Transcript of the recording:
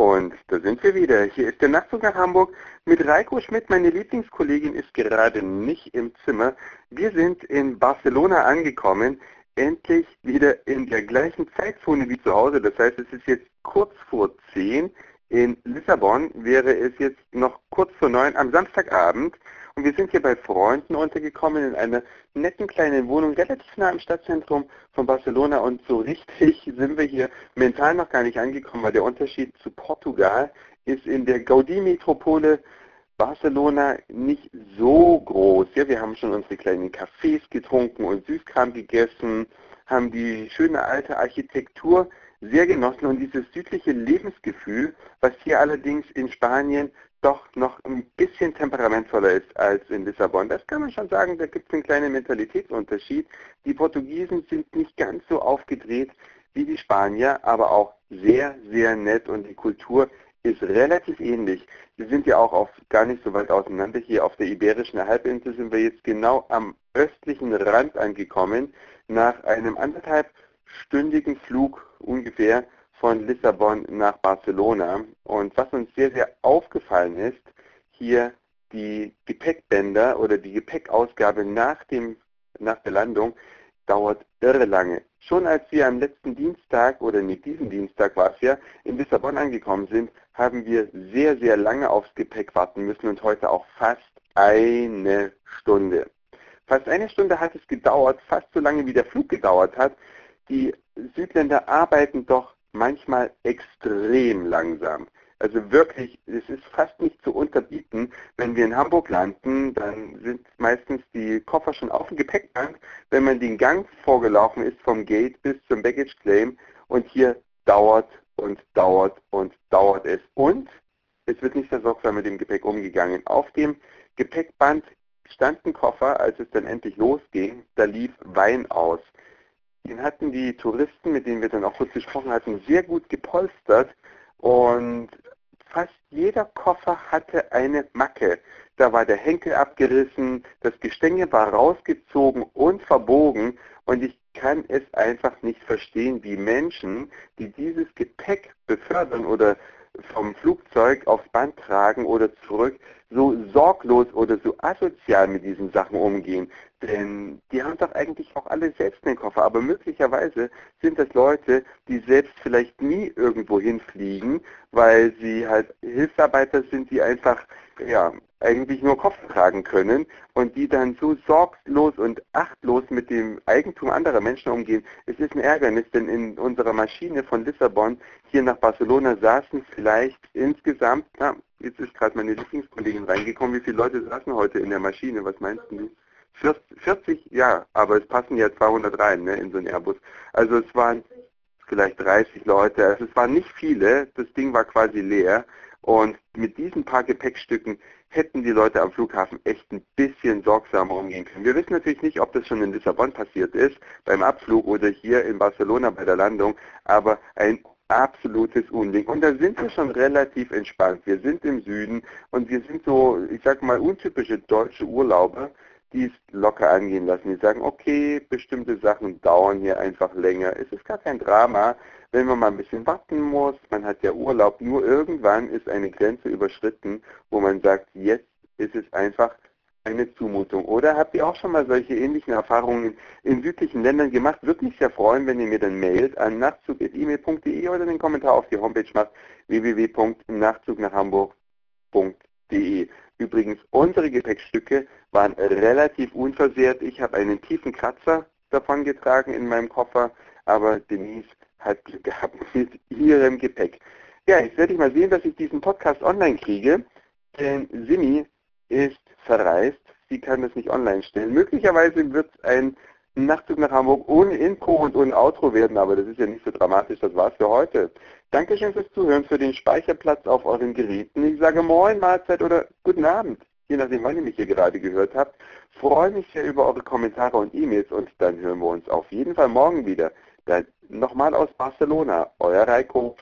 Und da sind wir wieder. Hier ist der Nachtzug nach Hamburg mit Reiko Schmidt. Meine Lieblingskollegin ist gerade nicht im Zimmer. Wir sind in Barcelona angekommen, endlich wieder in der gleichen Zeitzone wie zu Hause. Das heißt, es ist jetzt kurz vor 10. In Lissabon wäre es jetzt noch kurz vor 9 am Samstagabend. Und wir sind hier bei Freunden untergekommen in einer netten kleinen Wohnung, relativ nah am Stadtzentrum von Barcelona. Und so richtig sind wir hier mental noch gar nicht angekommen, weil der Unterschied zu Portugal ist in der Gaudí-Metropole Barcelona nicht so groß. Ja, wir haben schon unsere kleinen Cafés getrunken und Süßkram gegessen, haben die schöne alte Architektur sehr genossen und dieses südliche Lebensgefühl, was hier allerdings in Spanien doch noch ein bisschen temperamentvoller ist als in Lissabon. Das kann man schon sagen, da gibt es einen kleinen Mentalitätsunterschied. Die Portugiesen sind nicht ganz so aufgedreht wie die Spanier, aber auch sehr, sehr nett und die Kultur ist relativ ähnlich. Wir sind ja auch gar nicht so weit auseinander. Hier auf der Iberischen Halbinsel sind wir jetzt genau am östlichen Rand angekommen, nach einem 1,5-stündigen Flug ungefähr von Lissabon nach Barcelona. Und was uns sehr, sehr aufgefallen ist, hier die Gepäckbänder oder die Gepäckausgabe nach der Landung dauert irre lange. Schon als wir am letzten Dienstag, oder nicht diesen Dienstag war es ja, in Lissabon angekommen sind, haben wir sehr, sehr lange aufs Gepäck warten müssen und heute auch fast eine Stunde. Fast eine Stunde hat es gedauert, fast so lange wie der Flug gedauert hat. Die Südländer arbeiten doch manchmal extrem langsam. Also wirklich, es ist fast nicht zu unterbieten. Wenn wir in Hamburg landen, dann sind meistens die Koffer schon auf dem Gepäckband, wenn man den Gang vorgelaufen ist, vom Gate bis zum Baggage Claim. Und hier dauert und dauert und dauert es. Und es wird nicht sorgsam mit dem Gepäck umgegangen. Auf dem Gepäckband stand ein Koffer, als es dann endlich losging, da lief Wein aus. Den hatten die Touristen, mit denen wir dann auch kurz gesprochen hatten, sehr gut gepolstert und fast jeder Koffer hatte eine Macke. Da war der Henkel abgerissen, das Gestänge war rausgezogen und verbogen und ich kann es einfach nicht verstehen, wie Menschen, die dieses Gepäck befördern oder vom Flugzeug aufs Band tragen oder zurück, so sorglos oder so asozial mit diesen Sachen umgehen. Denn die haben doch eigentlich auch alle selbst einen Koffer. Aber möglicherweise sind das Leute, die selbst vielleicht nie irgendwo hinfliegen, weil sie halt Hilfsarbeiter sind, die einfach eigentlich nur Koffer tragen können und die dann so sorglos und achtlos mit dem Eigentum anderer Menschen umgehen. Es ist ein Ärgernis, denn in unserer Maschine von Lissabon hier nach Barcelona saßen vielleicht insgesamt, jetzt ist gerade meine Lieblingskollegin reingekommen, wie viele Leute saßen heute in der Maschine, was meinst du? 40? Ja, aber es passen ja 200 rein, ne, in so einen Airbus. Also es waren vielleicht 30 Leute, also es waren nicht viele, das Ding war quasi leer. Und mit diesen paar Gepäckstücken hätten die Leute am Flughafen echt ein bisschen sorgsamer umgehen können. Wir wissen natürlich nicht, ob das schon in Lissabon passiert ist, beim Abflug oder hier in Barcelona bei der Landung, aber ein absolutes Unding. Und da sind wir schon relativ entspannt. Wir sind im Süden und wir sind so, ich sag mal, untypische deutsche Urlauber, die es locker angehen lassen. Die sagen, okay, bestimmte Sachen dauern hier einfach länger. Es ist gar kein Drama, wenn man mal ein bisschen warten muss. Man hat ja Urlaub. Nur irgendwann ist eine Grenze überschritten, wo man sagt, jetzt ist es einfach eine Zumutung. Oder habt ihr auch schon mal solche ähnlichen Erfahrungen in südlichen Ländern gemacht? Würde mich sehr freuen, wenn ihr mir dann mailt an nachtzug@email.de oder den Kommentar auf die Homepage macht, www.nachzugnachhamburg.de. Übrigens, unsere Gepäckstücke waren relativ unversehrt. Ich habe einen tiefen Kratzer davon getragen in meinem Koffer, aber Denise hat Glück gehabt mit ihrem Gepäck. Ja, jetzt werde ich mal sehen, dass ich diesen Podcast online kriege, denn Simi ist verreist. Sie kann das nicht online stellen. Möglicherweise wird es ein Nachtzug nach Hamburg ohne Intro und ohne Outro werden, aber das ist ja nicht so dramatisch. Das war's für heute. Dankeschön fürs Zuhören, für den Speicherplatz auf euren Geräten. Ich sage Moin, Mahlzeit oder Guten Abend, je nachdem, wann ihr mich hier gerade gehört habt. Freue mich sehr über eure Kommentare und E-Mails und dann hören wir uns auf jeden Fall morgen wieder. Dann nochmal aus Barcelona, euer Reiko.